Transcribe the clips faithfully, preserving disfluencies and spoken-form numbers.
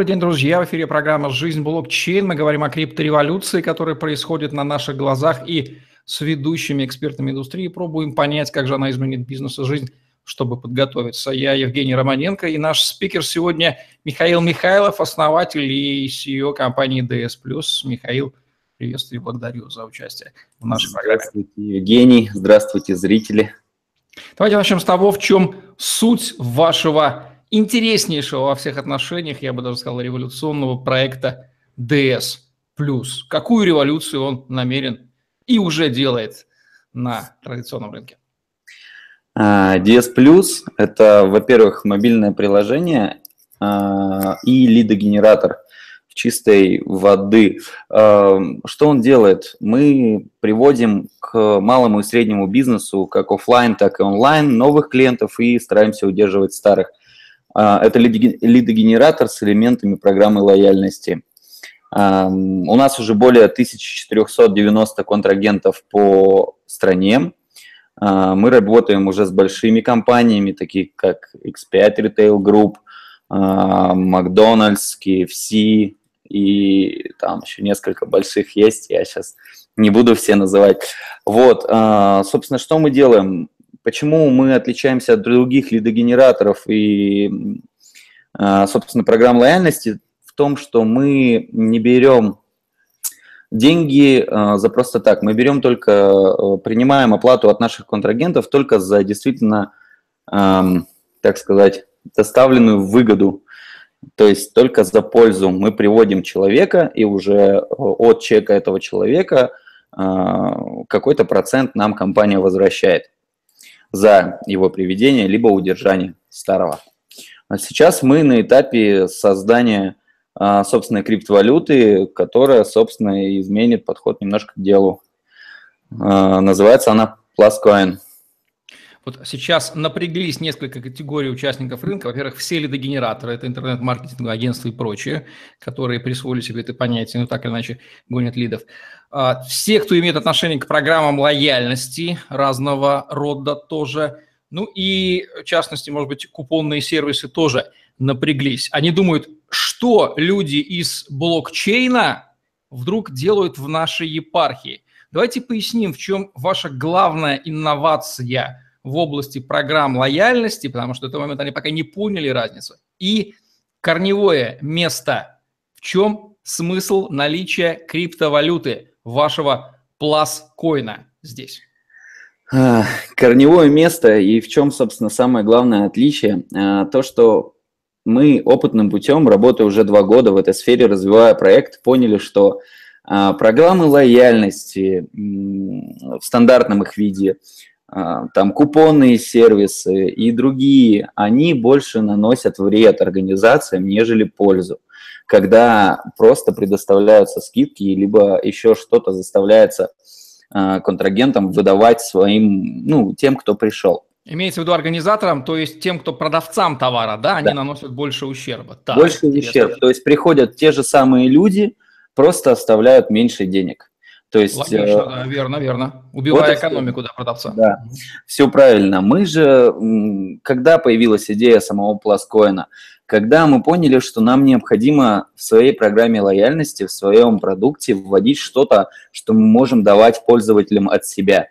Добрый день, друзья. В эфире программа «Жизнь блокчейн». Мы говорим о криптореволюции, которая происходит на наших глазах, и с ведущими экспертами индустрии пробуем понять, как же она изменит бизнес и жизнь, чтобы подготовиться. Я Евгений Романенко, и наш спикер сегодня Михаил Михайлов, основатель и си и о компании ди эс Plus. Михаил, приветствую и благодарю за участие в нашей программе. Здравствуйте, Евгений. Здравствуйте, зрители. Давайте начнем с того, в чем суть вашего интереснейшего во всех отношениях, я бы даже сказал, революционного проекта ди эс плюс. Какую революцию он намерен и уже делает на традиционном рынке? ди эс плюс – это, во-первых, мобильное приложение и лидогенератор чистой воды. Что он делает? Мы приводим к малому и среднему бизнесу, как офлайн, так и онлайн, новых клиентов и стараемся удерживать старых. Это лидогенератор с элементами программы лояльности. У нас уже более тысяча четыреста девяносто контрагентов по стране. Мы работаем уже с большими компаниями, такие как икс пять Retail Group, McDonald's, кей эф си и там еще несколько больших есть. Я сейчас не буду все называть. Вот, собственно, что мы делаем? Почему мы отличаемся от других лидогенераторов и, собственно, программ лояльности? В том, что мы не берем деньги за просто так. Мы берем только, принимаем оплату от наших контрагентов только за действительно, так сказать, доставленную выгоду. То есть только за пользу мы приводим человека, и уже от чека этого человека какой-то процент нам компания возвращает за его приведение, либо удержание старого. Сейчас мы на этапе создания а, собственной криптовалюты, которая, собственно, изменит подход немножко к делу. А, называется она PlusCoin. Вот сейчас напряглись несколько категорий участников рынка. Во-первых, все лидогенераторы, это интернет-маркетинговые агентства и прочие, которые присвоили себе это понятие, ну так или иначе гонят лидов. Все, кто имеет отношение к программам лояльности разного рода тоже, ну и в частности, может быть, купонные сервисы тоже напряглись. Они думают, что люди из блокчейна вдруг делают в нашей епархии. Давайте поясним, в чем ваша главная инновация в области программ лояльности, потому что в этот момент они пока не поняли разницу. И корневое место. В чем смысл наличия криптовалюты вашего PlusCoin здесь? Корневое место и в чем, собственно, самое главное отличие? То, что мы опытным путем, работая уже два года в этой сфере, развивая проект, поняли, что программы лояльности в стандартном их виде, там купонные сервисы и другие, они больше наносят вред организациям, нежели пользу. Когда просто предоставляются скидки, либо еще что-то заставляется э, контрагентам выдавать своим, ну, тем, кто пришел. Имеется в виду организаторам, то есть тем, кто продавцам товара, да, они да. наносят больше ущерба. Так, больше ущерба, то есть приходят те же самые люди, просто оставляют меньше денег. То есть, логично, да, верно, верно. Убивая вот экономику, да, продавца. Да, все правильно. Мы же, когда появилась идея самого PlusCoin, когда мы поняли, что нам необходимо в своей программе лояльности, в своем продукте вводить что-то, что мы можем давать пользователям от себя.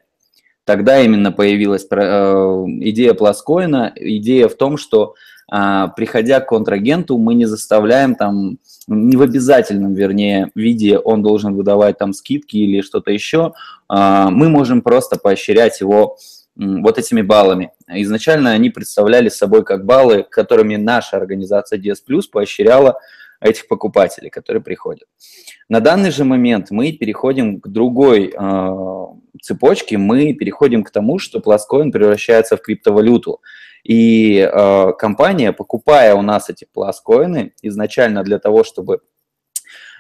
Тогда именно появилась идея PlusCoin. Идея в том, что приходя к контрагенту, мы не заставляем там, не в обязательном, вернее, виде он должен выдавать там скидки или что-то еще, мы можем просто поощрять его вот этими баллами. Изначально они представляли собой как баллы, которыми наша организация ди эс плюс поощряла этих покупателей, которые приходят. На данный же момент мы переходим к другой э, цепочке, мы переходим к тому, что PlusCoin превращается в криптовалюту. И э, компания, покупая у нас эти PlusCoin, изначально для того, чтобы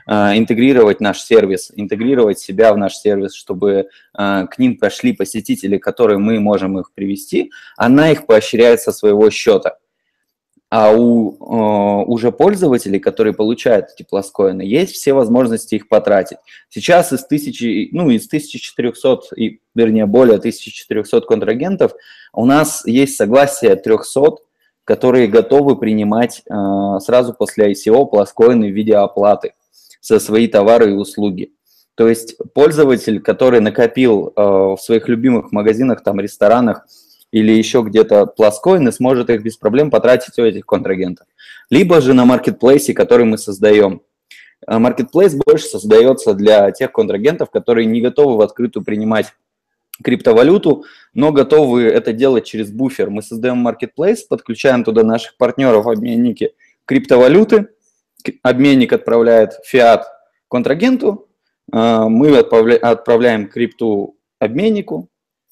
э, интегрировать наш сервис, интегрировать себя в наш сервис, чтобы э, к ним пошли посетители, которые мы можем их привести, она их поощряет со своего счета. А у э, уже пользователей, которые получают эти PlusCoin, есть все возможности их потратить. Сейчас из, тысячи, ну, из тысячи четырехсот, и, вернее, более тысячи четырехсот контрагентов у нас есть согласие трёхсот которые готовы принимать э, сразу после ай си о PlusCoin в виде оплаты за свои товары и услуги. То есть пользователь, который накопил э, в своих любимых магазинах, там, ресторанах или еще где-то PlusCoin, сможет их без проблем потратить у этих контрагентов. Либо же на маркетплейсе, который мы создаем. Маркетплейс больше создается для тех контрагентов, которые не готовы в открытую принимать криптовалюту, но готовы это делать через буфер. Мы создаем маркетплейс, подключаем туда наших партнеров, обменники криптовалюты. Обменник отправляет фиат контрагенту, мы отправляем крипту обменнику,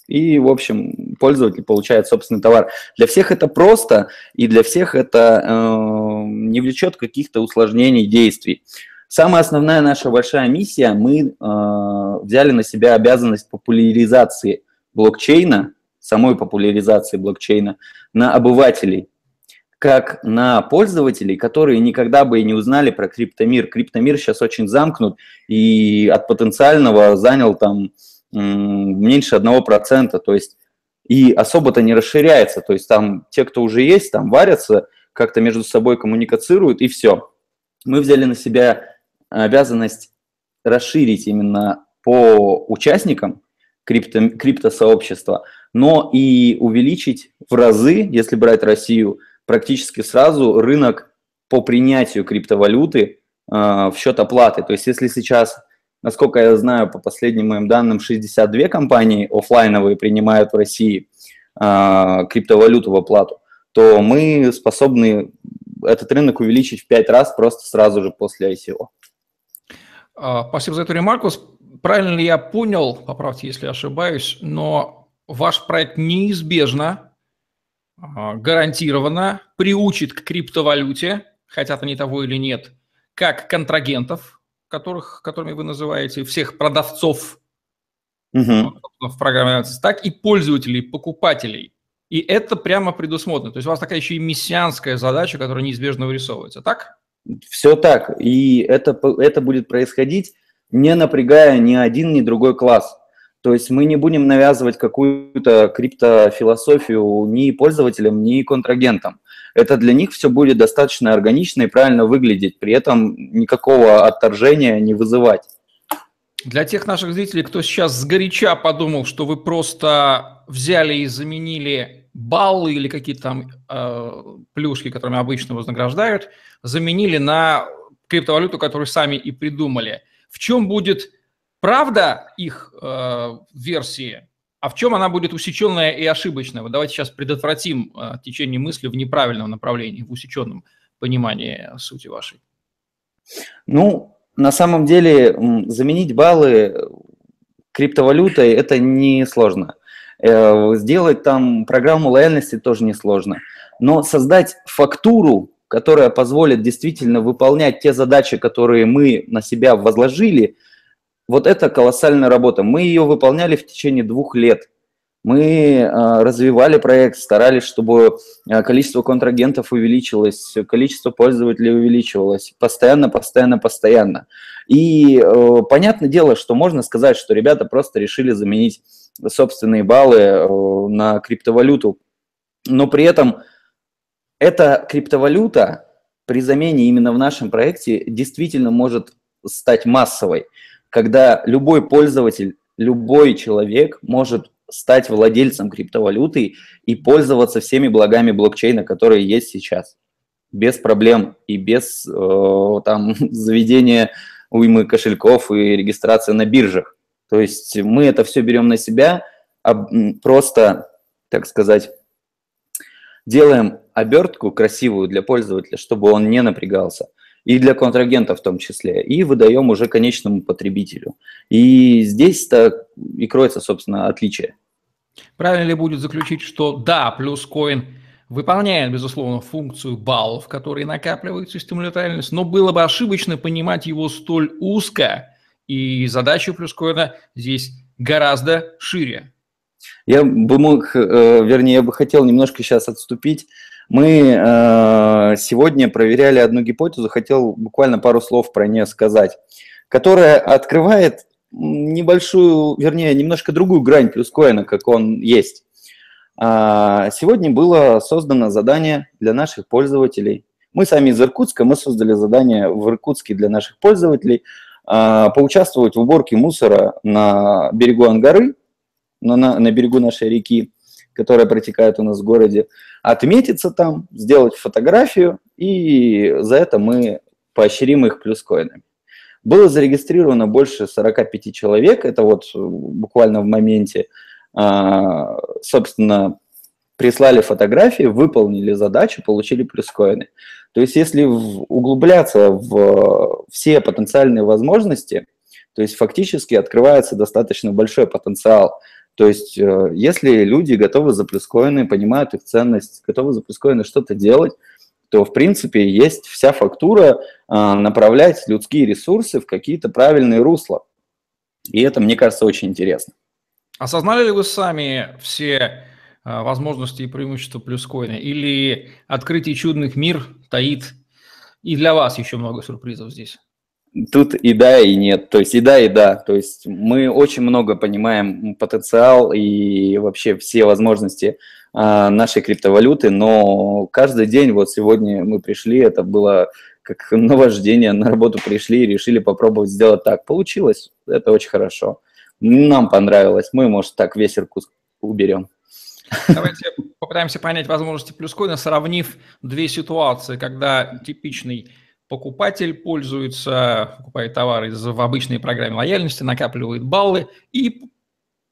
и, в общем, пользователь получает собственный товар. Для всех это просто, и для всех это э, не влечет каких-то усложнений действий. Самая основная наша большая миссия, мы э, взяли на себя обязанность популяризации блокчейна, самой популяризации блокчейна на обывателей, как на пользователей, которые никогда бы и не узнали про криптомир. Криптомир сейчас очень замкнут и от потенциального занял там меньше одного процента, то есть и особо-то не расширяется, то есть там те, кто уже есть, там варятся, как-то между собой коммуницируют и все. Мы взяли на себя обязанность расширить именно по участникам крипто, криптосообщества, но и увеличить в разы, если брать Россию, практически сразу рынок по принятию криптовалюты э, в счет оплаты. То есть если сейчас, насколько я знаю, по последним моим данным, шестьдесят две компании офлайновые принимают в России э, криптовалюту в оплату, то мы способны этот рынок увеличить в пять раз просто сразу же после ай си о. Спасибо за эту ремарку. Правильно ли я понял, поправьте, если ошибаюсь, но ваш проект неизбежно, гарантированно приучит к криптовалюте, хотят они того или нет, как контрагентов, которых, которыми вы называете, всех продавцов uh-huh. в программе, так и пользователей, покупателей. И это прямо предусмотрено. То есть у вас такая еще и мессианская задача, которая неизбежно вырисовывается, так? Все так. И это, это будет происходить, не напрягая ни один, ни другой класс. То есть мы не будем навязывать какую-то криптофилософию ни пользователям, ни контрагентам. Это для них все будет достаточно органично и правильно выглядеть, при этом никакого отторжения не вызывать. Для тех наших зрителей, кто сейчас сгоряча подумал, что вы просто взяли и заменили баллы или какие-то там э, плюшки, которыми обычно вознаграждают, заменили на криптовалюту, которую сами и придумали. В чем будет правда их э, версии, а в чем она будет усеченная и ошибочная? Вот давайте сейчас предотвратим э, течение мысли в неправильном направлении, в усеченном понимании сути вашей. Ну, на самом деле заменить баллы криптовалютой – это несложно. Сделать там программу лояльности тоже несложно. Но создать фактуру, которая позволит действительно выполнять те задачи, которые мы на себя возложили, вот это колоссальная работа. Мы ее выполняли в течение двух лет. Мы развивали проект, старались, чтобы количество контрагентов увеличилось, количество пользователей увеличивалось. Постоянно, постоянно, постоянно. И э, понятное дело, что можно сказать, что ребята просто решили заменить собственные баллы э, на криптовалюту. Но при этом эта криптовалюта при замене именно в нашем проекте действительно может стать массовой, когда любой пользователь, любой человек может стать владельцем криптовалюты и пользоваться всеми благами блокчейна, которые есть сейчас, без проблем и без э, там, заведения уймы кошельков и регистрации на биржах. То есть мы это все берем на себя, а просто, так сказать, делаем обертку красивую для пользователя, чтобы он не напрягался. И для контрагента в том числе, и выдаем уже конечному потребителю. И здесь-то и кроется, собственно, отличие. Правильно ли будет заключить, что да, PlusCoin выполняет, безусловно, функцию баллов, которые накапливаются и стимулятивность, но было бы ошибочно понимать его столь узко, и задача PlusCoin здесь гораздо шире. Я бы мог, вернее, я бы хотел немножко сейчас отступить. Мы э, сегодня проверяли одну гипотезу, хотел буквально пару слов про нее сказать, которая открывает небольшую, вернее, немножко другую грань PlusCoin, как он есть. Сегодня было создано задание для наших пользователей. Мы сами из Иркутска, мы создали задание в Иркутске для наших пользователей поучаствовать в уборке мусора на берегу Ангары, на, на, на берегу нашей реки, которая протекает у нас в городе, отметиться там, сделать фотографию, и за это мы поощрим их плюскоинами. Было зарегистрировано больше сорока пяти человек, это вот буквально в моменте, собственно, прислали фотографии, выполнили задачу, получили плюскоины. То есть если углубляться в все потенциальные возможности, то есть фактически открывается достаточно большой потенциал. То есть если люди готовы за плюскоины, понимают их ценность, готовы за плюскоины что-то делать, то, в принципе, есть вся фактура направлять людские ресурсы в какие-то правильные русла. И это, мне кажется, очень интересно. Осознали ли вы сами все возможности и преимущества плюскоина? Или открытие чудных мир таит и для вас еще много сюрпризов здесь? Тут и да, и нет. То есть и да, и да. То есть мы очень много понимаем потенциал и вообще все возможности нашей криптовалюты, но каждый день, вот сегодня мы пришли, это было как наваждение, на работу пришли и решили попробовать сделать так. Получилось, это очень хорошо. Нам понравилось, мы, может, так весь Иркутск уберем. Давайте попытаемся понять возможности плюскоина, сравнив две ситуации, когда типичный покупатель пользуется, покупает товары в обычной программе лояльности, накапливает баллы, и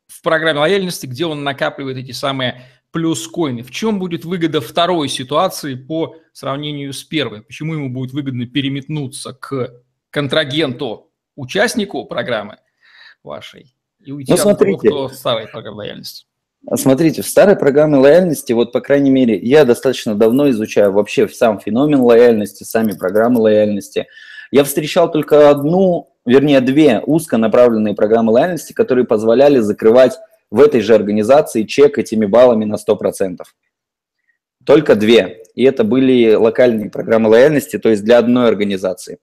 в программе лояльности, где он накапливает эти самые плюскоины. В чем будет выгода второй ситуации по сравнению с первой? Почему ему будет выгодно переметнуться к контрагенту, участнику программы вашей, и уйти ну, от того, кто в старой программе лояльности? Смотрите, в старой программе лояльности, вот, по крайней мере, я достаточно давно изучаю вообще сам феномен лояльности, сами программы лояльности. Я встречал только одну, вернее, две узконаправленные программы лояльности, которые позволяли закрывать в этой же организации чек этими баллами на сто процентов. Только две. И это были локальные программы лояльности, то есть для одной организации.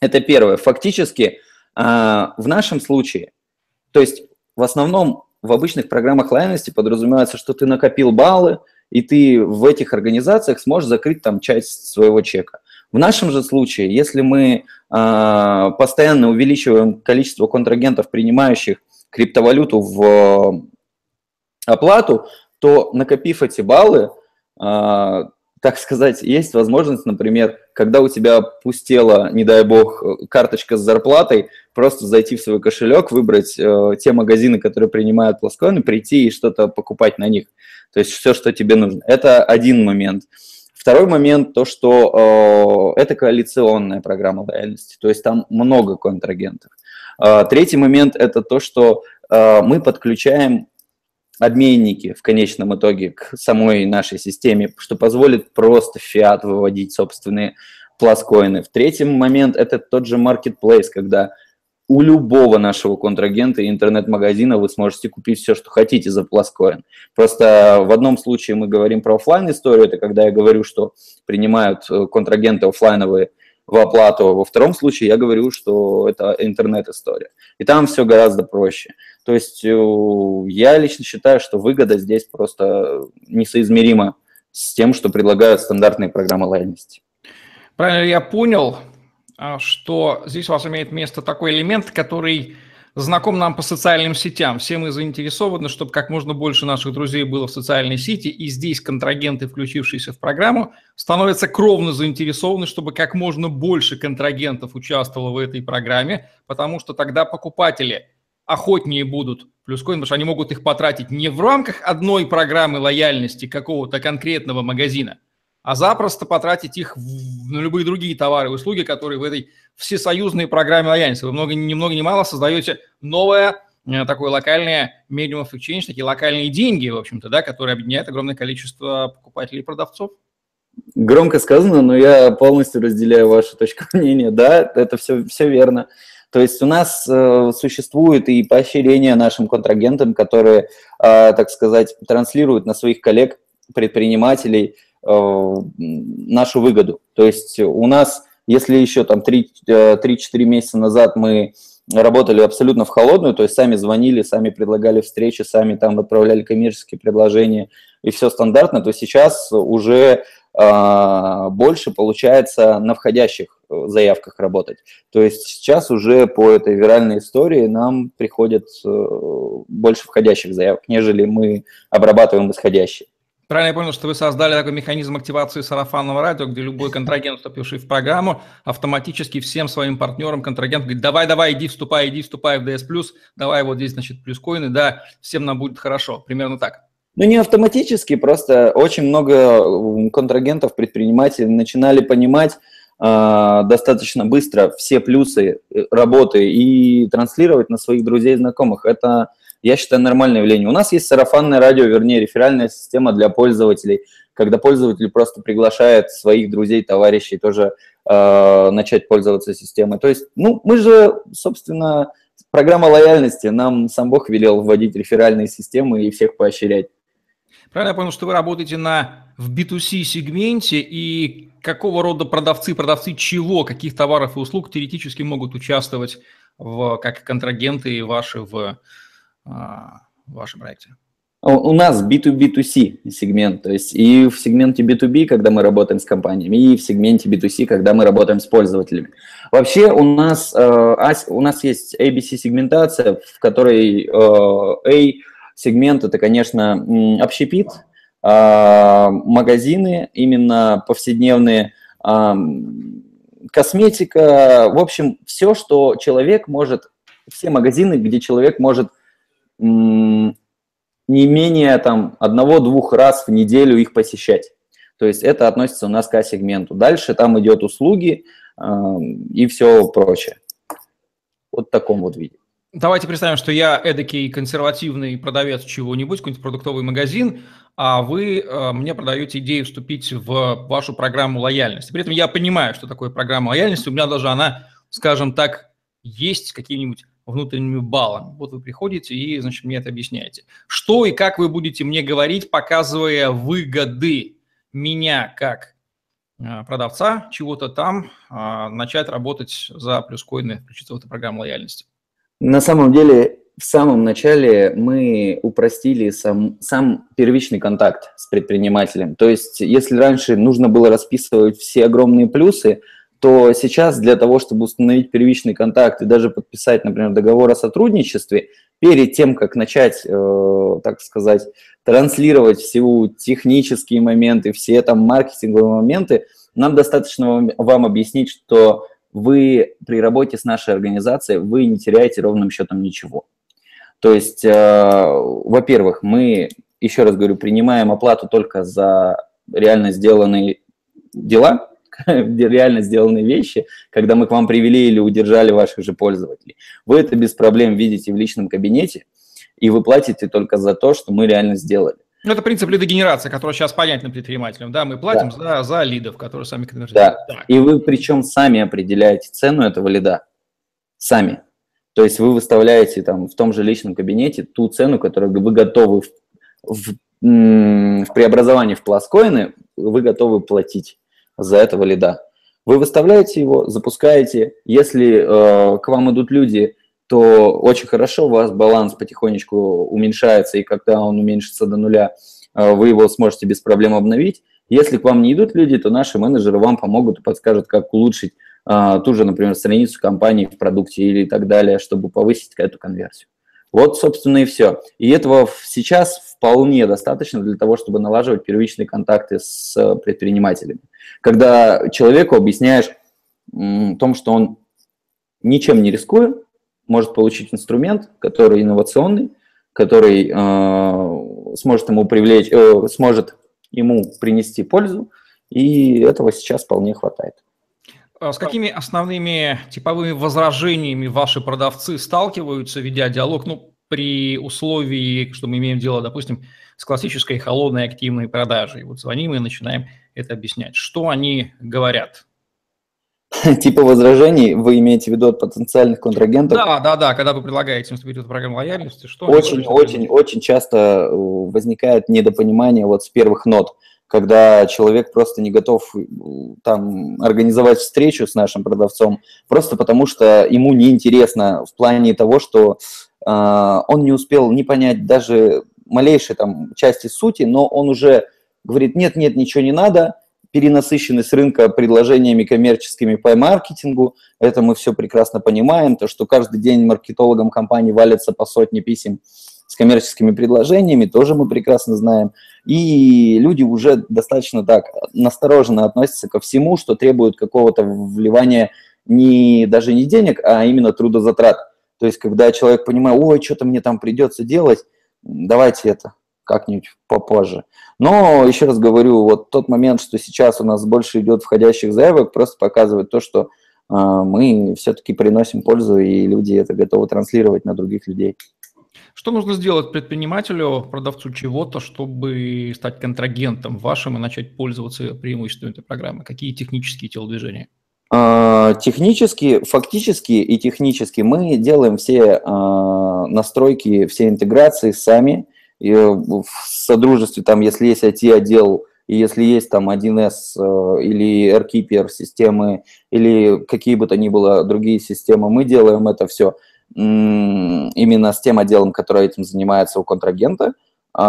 Это первое. Фактически, в нашем случае, то есть в основном в обычных программах лояльности подразумевается, что ты накопил баллы, и ты в этих организациях сможешь закрыть там часть своего чека. В нашем же случае, если мы э, постоянно увеличиваем количество контрагентов, принимающих криптовалюту в э, оплату, то, накопив эти баллы, э, так сказать, есть возможность, например, когда у тебя пустела, не дай бог, карточка с зарплатой, просто зайти в свой кошелек, выбрать э, те магазины, которые принимают плюскоины, прийти и что-то покупать на них. То есть все, что тебе нужно. Это один момент. Второй момент, то, что э, это коалиционная программа лояльности, то есть там много контрагентов. Э, третий момент – это то, что э, мы подключаем обменники в конечном итоге к самой нашей системе, что позволит просто в фиат выводить собственные плюскоины. В третьем момент – это тот же маркетплейс, когда у любого нашего контрагента и интернет-магазина вы сможете купить все, что хотите за плюскоин. Просто в одном случае мы говорим про офлайн-историю, это когда я говорю, что принимают контрагенты офлайновые в оплату, во втором случае я говорю, что это интернет-история. И там все гораздо проще. То есть я лично считаю, что выгода здесь просто несоизмерима с тем, что предлагают стандартные программы лояльности. Правильно я понял, что здесь у вас имеет место такой элемент, который знаком нам по социальным сетям. Все мы заинтересованы, чтобы как можно больше наших друзей было в социальной сети, и здесь контрагенты, включившиеся в программу, становятся кровно заинтересованы, чтобы как можно больше контрагентов участвовало в этой программе, потому что тогда покупатели охотнее будут плюскоин, потому что они могут их потратить не в рамках одной программы лояльности какого-то конкретного магазина, а запросто потратить их на любые другие товары и услуги, которые в этой всесоюзной программе лояльности. Вы много, ни много ни мало создаете новое такое локальное medium of exchange, такие локальные деньги, в общем-то, да, которые объединяют огромное количество покупателей и продавцов. Громко сказано, но я полностью разделяю вашу точку мнения. Да, это все, все верно. То есть у нас э, существует и поощрение нашим контрагентам, которые, э, так сказать, транслируют на своих коллег, предпринимателей, нашу выгоду. То есть у нас, если еще там три-четыре месяца назад мы работали абсолютно в холодную, то есть сами звонили, сами предлагали встречи, сами там отправляли коммерческие предложения, и все стандартно, то сейчас уже э, больше получается на входящих заявках работать. То есть сейчас уже по этой виральной истории нам приходит э, больше входящих заявок, нежели мы обрабатываем исходящие. Правильно я понял, что вы создали такой механизм активации сарафанного радио, где любой контрагент, вступивший в программу, автоматически всем своим партнерам контрагент говорит: давай-давай, иди, вступай, иди, вступай в ди эс плюс, давай вот здесь, значит, плюскоины, да, всем нам будет хорошо. Примерно так. Ну, не автоматически, просто очень много контрагентов, предпринимателей начинали понимать э, достаточно быстро все плюсы работы и транслировать на своих друзей и знакомых. Это... я считаю, нормальное явление. У нас есть сарафанное радио, вернее, реферальная система для пользователей, когда пользователь просто приглашает своих друзей, товарищей тоже э, начать пользоваться системой. То есть, ну, мы же, собственно, программа лояльности, нам сам Бог велел вводить реферальные системы и всех поощрять. Правильно я понял, что вы работаете на... в би ту си-сегменте, и какого рода продавцы, продавцы чего, каких товаров и услуг теоретически могут участвовать в, как контрагенты ваши в... в вашем проекте? У нас би ту би ту си сегмент, то есть и в сегменте би ту би, когда мы работаем с компаниями, и в сегменте би ту си, когда мы работаем с пользователями. Вообще у нас, э, у нас есть эй би си-сегментация, в которой A-сегмент э, – это, конечно, общепит, э, магазины, именно повседневные, э, косметика, в общем, все, что человек может, все магазины, где человек может не менее там одного-двух раз в неделю их посещать. То есть это относится у нас к А-сегменту. Дальше там идет услуги э, и все прочее. Вот в таком вот виде. Давайте представим, что я эдакий консервативный продавец чего-нибудь, какой-нибудь продуктовый магазин, а вы э, мне продаете идею вступить в вашу программу лояльности. При этом я понимаю, что такое программа лояльности. У меня даже она, скажем так, есть какие-нибудь... внутренними баллами. Вот вы приходите и, значит, мне это объясняете. Что и как вы будете мне говорить, показывая выгоды меня как продавца чего-то там, начать работать за плюскоины, включиться в эту программу лояльности? На самом деле, в самом начале мы упростили сам, сам первичный контакт с предпринимателем. То есть, если раньше нужно было расписывать все огромные плюсы, то сейчас для того, чтобы установить первичный контакт и даже подписать, например, договор о сотрудничестве, перед тем, как начать, э, так сказать, транслировать все технические моменты, все там маркетинговые моменты, нам достаточно вам, вам объяснить, что вы при работе с нашей организацией, вы не теряете ровным счетом ничего. То есть, э, во-первых, мы, еще раз говорю, принимаем оплату только за реально сделанные дела, где реально сделаны вещи, когда мы к вам привели или удержали ваших же пользователей. Вы это без проблем видите в личном кабинете, и вы платите только за то, что мы реально сделали. Ну, это принцип лидогенерации, который сейчас понятен предпринимателям. Да, мы платим да. за, за лидов, которые сами конвертируют. Да, и вы причем сами определяете цену этого лида. Сами. То есть вы выставляете там в том же личном кабинете ту цену, которую вы готовы в, в, в преобразовании в пласкоины, вы готовы платить за этого лида. Вы выставляете его, запускаете. Если э, к вам идут люди, то очень хорошо, у вас баланс потихонечку уменьшается, и когда он уменьшится до нуля, э, вы его сможете без проблем обновить. Если к вам не идут люди, то наши менеджеры вам помогут и подскажут, как улучшить э, ту же, например, страницу компании в продукте или так далее, чтобы повысить эту конверсию. Вот, собственно, и все. И этого сейчас вполне достаточно для того, чтобы налаживать первичные контакты с предпринимателями. Когда человеку объясняешь о том, что он ничем не рискуя, может получить инструмент, который инновационный, который э, сможет ему привлечь, э, сможет ему принести пользу, и этого сейчас вполне хватает. С какими основными типовыми возражениями ваши продавцы сталкиваются, ведя диалог, ну, при условии, что мы имеем дело, допустим, с классической холодной активной продажей? Вот звоним и начинаем это объяснять. Что они говорят? Типа возражений вы имеете в виду от потенциальных контрагентов? Да, да, да, когда вы предлагаете им вступить в программу лояльности, что... Очень, очень, очень часто возникает недопонимание вот с первых нот. когда человек просто не готов там организовать встречу с нашим продавцом, просто потому что ему неинтересно в плане того, что э, он не успел не понять даже малейшей там части сути, но он уже говорит, нет-нет, ничего не надо, перенасыщенность рынка предложениями коммерческими по маркетингу, это мы все прекрасно понимаем, то, что каждый день маркетологам компании валятся по сотне писем с коммерческими предложениями, тоже мы прекрасно знаем. И люди уже достаточно так настороженно относятся ко всему, что требует какого-то вливания не, даже не денег, а именно трудозатрат. То есть, когда человек понимает, ой, что-то мне там придется делать, давайте это как-нибудь попозже. Но еще раз говорю, вот тот момент, что сейчас у нас больше идет входящих заявок, просто показывает то, что э, мы все-таки приносим пользу, и люди это готовы транслировать на других людей. Что нужно сделать предпринимателю, продавцу чего-то, чтобы стать контрагентом вашим и начать пользоваться преимуществами этой программы? Какие технические телодвижения? Технически, фактически и технически мы делаем все настройки, все интеграции сами. И в содружестве, там, если есть ай ти-отдел, и если есть там один эс или AirKeeper системы, или какие бы то ни было другие системы, мы делаем это все именно с тем отделом, который этим занимается у контрагента.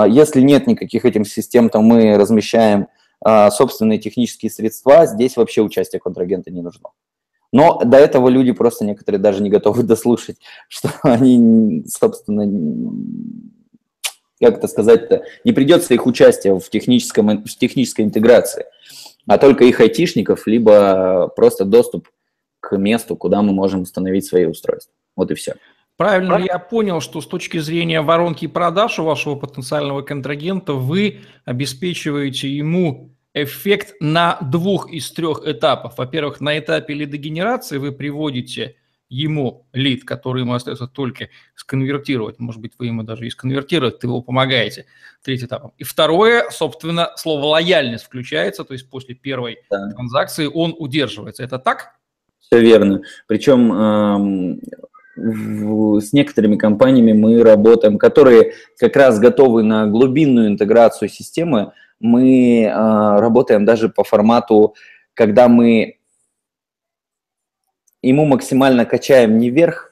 Если нет никаких этих систем, то мы размещаем собственные технические средства. Здесь вообще участие контрагента не нужно. Но до этого люди просто некоторые даже не готовы дослушать, что они, собственно, как это сказать-то, не придется их участие в, техническом, в технической интеграции, а только их айтишников, либо просто доступ к месту, куда мы можем установить свои устройства. Вот и все. Правильно ли я понял, что с точки зрения воронки продаж у вашего потенциального контрагента вы обеспечиваете ему эффект на двух из трех этапов? Во-первых, на этапе лидогенерации вы приводите ему лид, который ему остается только сконвертировать. Может быть, вы ему даже и сконвертировать, его помогаете. Третий этап. И второе, собственно, слово лояльность включается, то есть после первой да. транзакции он удерживается. Это так? Все верно. Причем эм, в, с некоторыми компаниями мы работаем, которые как раз готовы на глубинную интеграцию системы. Мы э, работаем даже по формату, когда мы ему максимально качаем не вверх,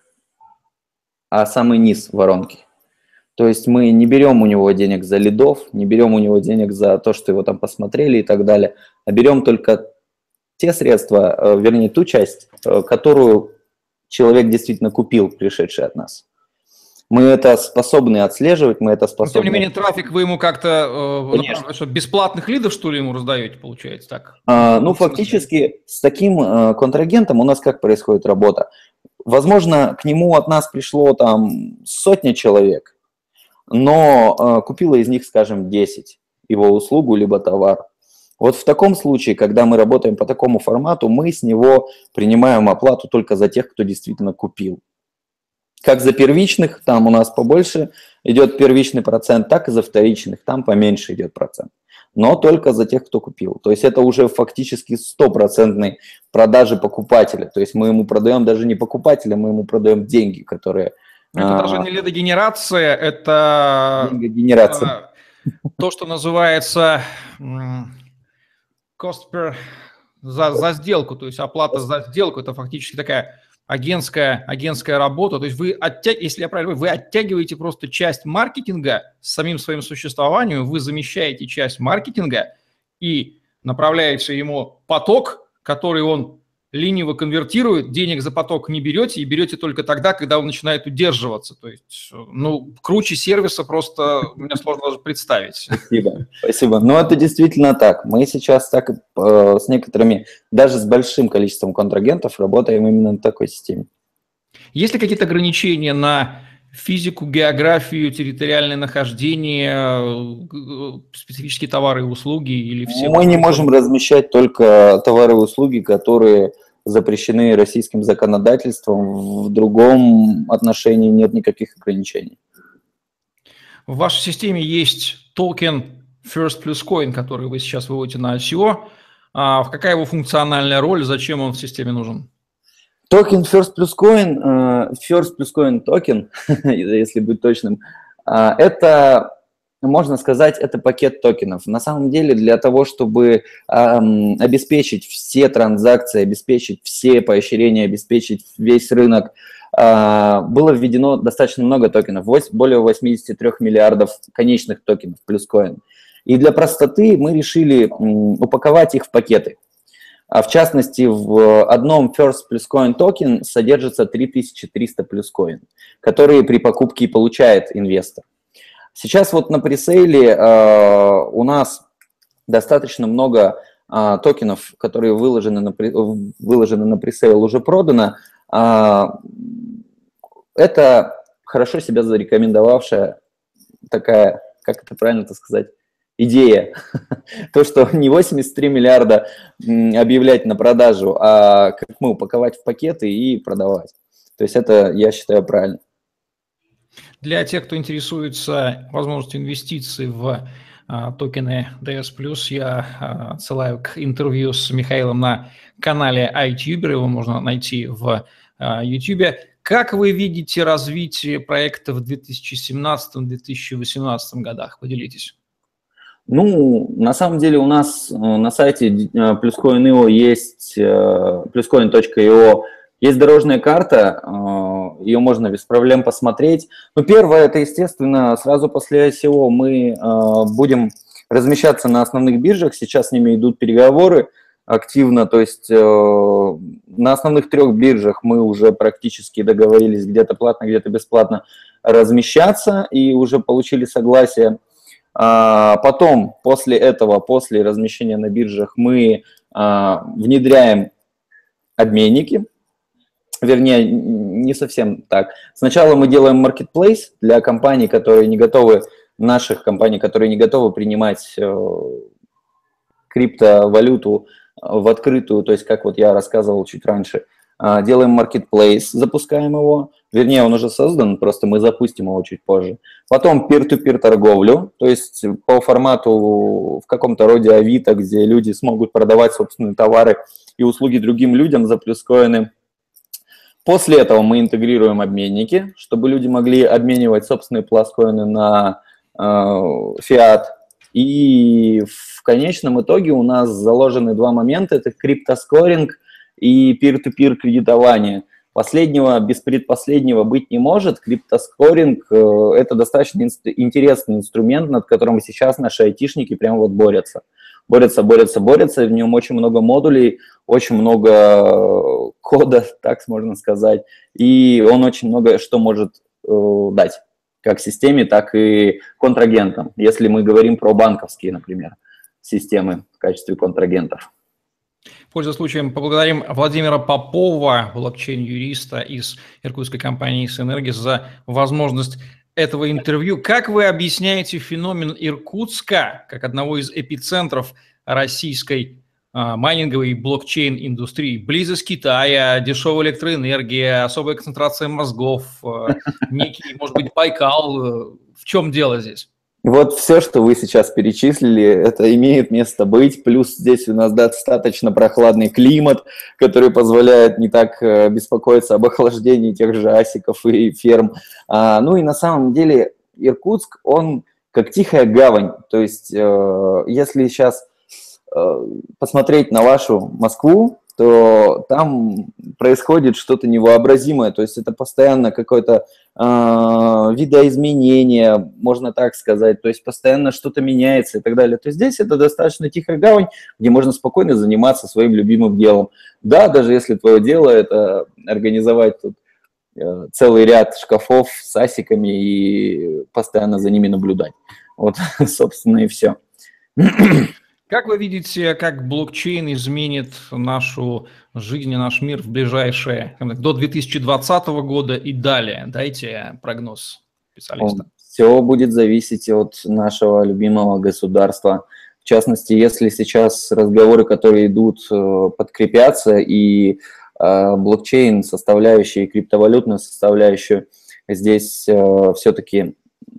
а самый низ воронки. То есть мы не берем у него денег за лидов, не берем у него денег за то, что его там посмотрели и так далее, а берем только те средства, вернее, ту часть, которую человек действительно купил, пришедший от нас. Мы это способны отслеживать, мы это способны... Но, тем не менее, трафик вы ему как-то... Э, бесплатных лидов, что ли, ему раздаете, получается, так? А, ну, фактически, с таким э, контрагентом у нас как происходит работа? Возможно, к нему от нас пришло там сотня человек, но э, купило из них, скажем, десять его услугу либо товар. Вот в таком случае, когда мы работаем по такому формату, мы с него принимаем оплату только за тех, кто действительно купил. Как за первичных, там у нас побольше идет первичный процент, так и за вторичных, там поменьше идет процент. Но только за тех, кто купил. То есть это уже фактически стопроцентные продажи покупателя. То есть мы ему продаем даже не покупателя, мы ему продаем деньги, которые... Это а... даже не лидогенерация, это... Лидогенерация. То, что называется... Cost per за, за сделку, то есть оплата за сделку, это фактически такая агентская, агентская работа. То есть вы, оттяг, если я правильно говорю, вы оттягиваете просто часть маркетинга с самим своим существованием, вы замещаете часть маркетинга и направляете ему поток, который он лениво конвертирует, денег за поток не берете и берете только тогда, когда он начинает удерживаться. То есть, ну, круче сервиса просто мне сложно даже представить. Спасибо, спасибо. Но это действительно так. Мы сейчас так э, с некоторыми, даже с большим количеством контрагентов работаем именно на такой системе. Есть ли какие-то ограничения на физику, географию, территориальное нахождение, специфические товары и услуги или все? Мы не можем размещать только товары и услуги, которые запрещены российским законодательством. В другом отношении нет никаких ограничений. В вашей системе есть токен First PlusCoin, который вы сейчас выводите на ай си о. А какая его функциональная роль, зачем он в системе нужен? Токен First PlusCoin, First PlusCoin токен, если быть точным, это можно сказать, это пакет токенов. На самом деле, для того, чтобы эм, обеспечить все транзакции, обеспечить все поощрения, обеспечить весь рынок, э, было введено достаточно много токенов, более восьмидесяти трёх миллиардов конечных токенов PlusCoin. И для простоты мы решили м, упаковать их в пакеты. А в частности, в одном First PlusCoin токен содержится три тысячи триста PlusCoin, которые при покупке получает инвестор. Сейчас вот на пресейле э, у нас достаточно много э, токенов, которые выложены на, выложены на пресейл, уже продано. Э, это хорошо себя зарекомендовавшая такая, как это правильно-то сказать, идея. То, что не восемьдесят три миллиарда объявлять на продажу, а как мы упаковать в пакеты и продавать. То есть это, я считаю, правильно. Для тех, кто интересуется возможностью инвестиций в а, токены ди эс плюс, я а, отсылаю к интервью с Михаилом на канале iTuber, его можно найти в а, YouTube. Как вы видите развитие проекта в две тысячи семнадцатом — две тысячи восемнадцатом годах? Поделитесь. Ну, на самом деле у нас на сайте pluscoin точка ай о есть, pluscoin точка ай о есть дорожная карта, ее можно без проблем посмотреть. Но первое, это, естественно, сразу после ай си о мы будем размещаться на основных биржах. Сейчас с ними идут переговоры активно, то есть на основных трех биржах мы уже практически договорились где-то платно, где-то бесплатно размещаться и уже получили согласие. Потом, после этого, после размещения на биржах, мы внедряем обменники. Вернее, не совсем так. Сначала мы делаем marketplace для компаний, которые не готовы, наших компаний, которые не готовы принимать криптовалюту в открытую, то есть, как вот я рассказывал чуть раньше. Делаем marketplace, запускаем его. Вернее, он уже создан, просто мы запустим его чуть позже. Потом peer-to-peer торговлю, то есть по формату в каком-то роде Авито, где люди смогут продавать собственные товары и услуги другим людям за плюскоины. После этого мы интегрируем обменники, чтобы люди могли обменивать собственные плюскоины на э, фиат. И в конечном итоге у нас заложены два момента – это криптоскоринг и peer-to-peer кредитование. Последнего, без предпоследнего быть не может. Криптоскоринг – это достаточно инст- интересный инструмент, над которым сейчас наши айтишники прямо вот борются. Борются, борются, борются, в нем очень много модулей, очень много кода, так можно сказать, и он очень много что может э, дать, как системе, так и контрагентам, если мы говорим про банковские, например, системы в качестве контрагентов. Пользуясь случаем, поблагодарим Владимира Попова, блокчейн-юриста из иркутской компании Synergis, за возможность этого интервью. Как вы объясняете феномен Иркутска как одного из эпицентров российской а, майнинговой и блокчейн-индустрии? Близость Китая, дешевая электроэнергия, особая концентрация мозгов, а, некий, может быть, Байкал. В чем дело здесь? Вот все, что вы сейчас перечислили, это имеет место быть. Плюс здесь у нас достаточно прохладный климат, который позволяет не так беспокоиться об охлаждении тех же асиков и ферм. А, ну и на самом деле Иркутск, он как тихая гавань. То есть э, если сейчас э, посмотреть на вашу Москву, то там происходит что-то невообразимое, то есть это постоянно какое-то э, видоизменение, можно так сказать, то есть постоянно что-то меняется и так далее. То есть здесь это достаточно тихая гавань, где можно спокойно заниматься своим любимым делом. Да, даже если твое дело – это организовать тут э, целый ряд шкафов с асиками и постоянно за ними наблюдать. Вот, собственно, и все. Как вы видите, как блокчейн изменит нашу жизнь и наш мир в ближайшие, до две тысячи двадцатого года и далее? Дайте прогноз специалиста. Все будет зависеть от нашего любимого государства. В частности, если сейчас разговоры, которые идут, подкрепятся, и блокчейн, составляющий, криптовалютную составляющую, здесь все-таки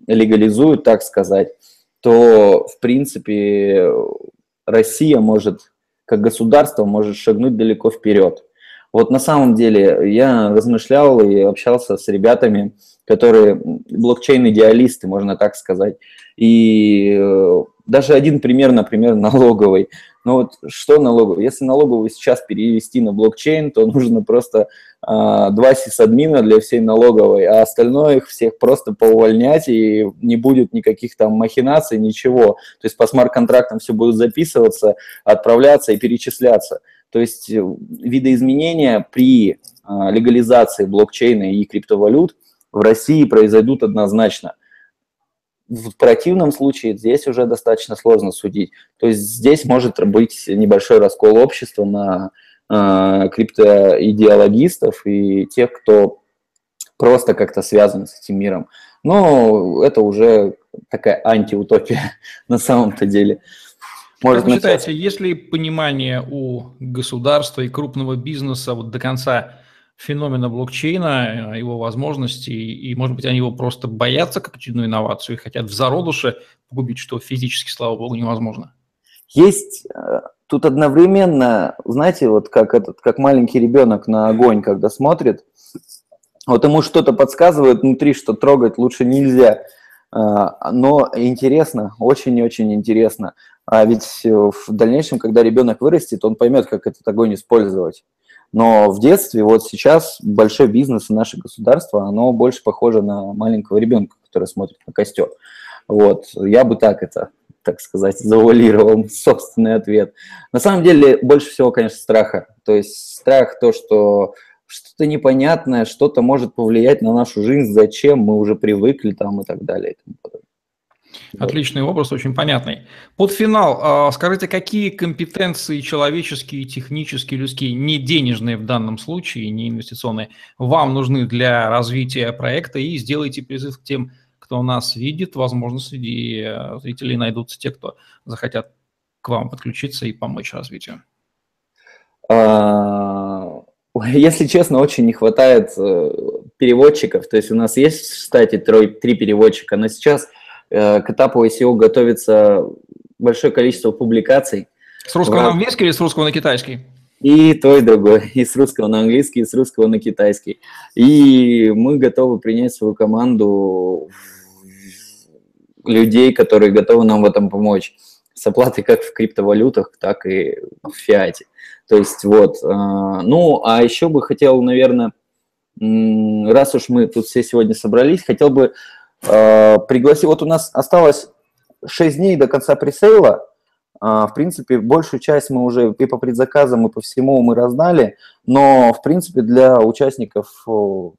легализуют, так сказать, то, в принципе, Россия может, как государство, может шагнуть далеко вперед. Вот на самом деле я размышлял и общался с ребятами, которые блокчейн-идеалисты, можно так сказать. И даже один пример, например, налоговый. Но вот что налоговый? Если налоговый сейчас перевести на блокчейн, то нужно просто а, два сисадмина для всей налоговой, а остальное их всех просто поувольнять, и не будет никаких там махинаций, ничего. То есть по смарт-контрактам все будет записываться, отправляться и перечисляться. То есть видоизменения при а, легализации блокчейна и криптовалют в России произойдут однозначно. В противном случае здесь уже достаточно сложно судить. То есть здесь может быть небольшой раскол общества на э, криптоидеологистов и тех, кто просто как-то связан с этим миром. Но это уже такая антиутопия на самом-то деле. Может, как вы считаете, есть ли понимание у государства и крупного бизнеса вот до конца феномена блокчейна, его возможности, и, может быть, они его просто боятся как очередную инновацию и хотят в зародыше погубить, что физически, слава богу, невозможно? Есть тут одновременно, знаете, вот как, этот, как маленький ребенок на огонь, когда смотрит, вот ему что-то подсказывает внутри, что трогать лучше нельзя, но интересно, очень-очень интересно. А ведь в дальнейшем, когда ребенок вырастет, он поймет, как этот огонь использовать. Но в детстве, вот сейчас, большой бизнес и наше государство, оно больше похоже на маленького ребенка, который смотрит на костер. Вот, я бы так это, так сказать, завуалировал собственный ответ. На самом деле, больше всего, конечно, страха. То есть страх то, что что-то непонятное, что-то может повлиять на нашу жизнь, зачем мы уже привыкли там и так далее. Отличный образ, очень понятный. Под финал, скажите, какие компетенции человеческие, технические, людские, не денежные в данном случае, не инвестиционные, вам нужны для развития проекта? И сделайте призыв к тем, кто нас видит. Возможно, среди зрителей найдутся те, кто захотят к вам подключиться и помочь развитию. Если честно, очень не хватает переводчиков. То есть у нас есть, кстати, три переводчика, но сейчас к этапу эс и о готовится большое количество публикаций. С русского на английский или с русского на китайский? И то, и другое. И с русского на английский, и с русского на китайский. И мы готовы принять свою команду людей, которые готовы нам в этом помочь. С оплатой как в криптовалютах, так и в фиате. То есть вот. Ну, а еще бы хотел, наверное, раз уж мы тут все сегодня собрались, хотел бы пригласи. Вот у нас осталось шесть дней до конца пресейла. В принципе, большую часть мы уже и по предзаказам, и по всему мы раздали. Но, в принципе, для участников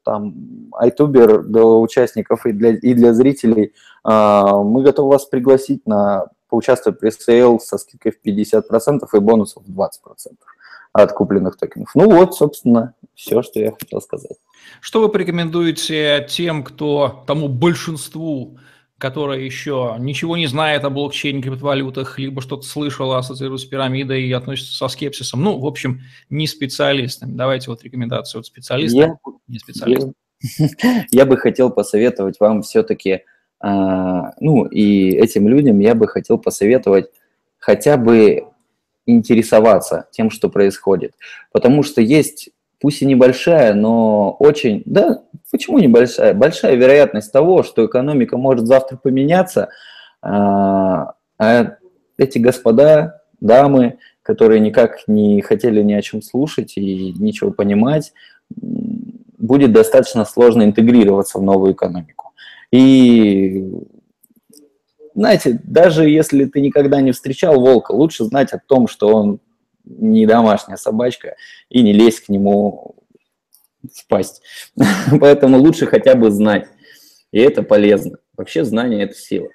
там iTuber, для участников и для, и для зрителей мы готовы вас пригласить на поучаствовать в пресейл со скидкой в пятьдесят процентов и бонусов в двадцать процентов от купленных токенов. Ну вот, собственно, все, что я хотел сказать. Что вы порекомендуете тем, кто, тому большинству, которое еще ничего не знает о блокчейне, криптовалютах, либо что-то слышало, ассоциируется с пирамидой и относится со скепсисом? Ну, в общем, не специалистами. Давайте вот рекомендацию от специалиста. Я, не специалист. я, я бы хотел посоветовать вам все-таки, э, ну и этим людям я бы хотел посоветовать хотя бы интересоваться тем, что происходит. Потому что есть, пусть и небольшая, но очень... Да, почему небольшая? Большая вероятность того, что экономика может завтра поменяться. А эти господа, дамы, которые никак не хотели ни о чем слушать и ничего понимать, будет достаточно сложно интегрироваться в новую экономику. И... Знаете, даже если ты никогда не встречал волка, лучше знать о том, что он не домашняя собачка, и не лезть к нему в пасть. Поэтому лучше хотя бы знать, и это полезно. Вообще знание – это сила.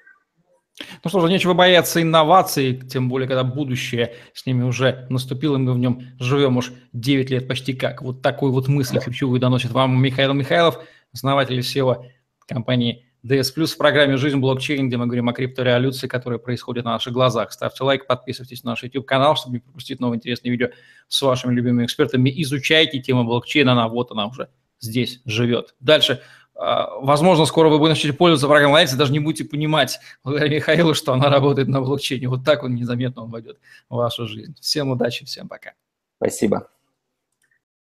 Ну что же, нечего бояться инноваций, тем более, когда будущее с ними уже наступило, и мы в нем живем уж девять лет почти как. Вот такую вот мысль ключевую доносит вам Михаил Михайлов, основатель и си и о компании ди эс плюс в программе «Жизнь блокчейн», где мы говорим о криптореволюции, которая происходит на наших глазах. Ставьте лайк, подписывайтесь на наш YouTube-канал, чтобы не пропустить новые интересные видео с вашими любимыми экспертами. Изучайте тему блокчейна, она вот она уже здесь живет. Дальше. Возможно, скоро вы будете пользоваться программой Лайкс, даже не будете понимать, благодаря Михаилу, что она работает на блокчейне. Вот так он незаметно он войдет в вашу жизнь. Всем удачи, всем пока. Спасибо.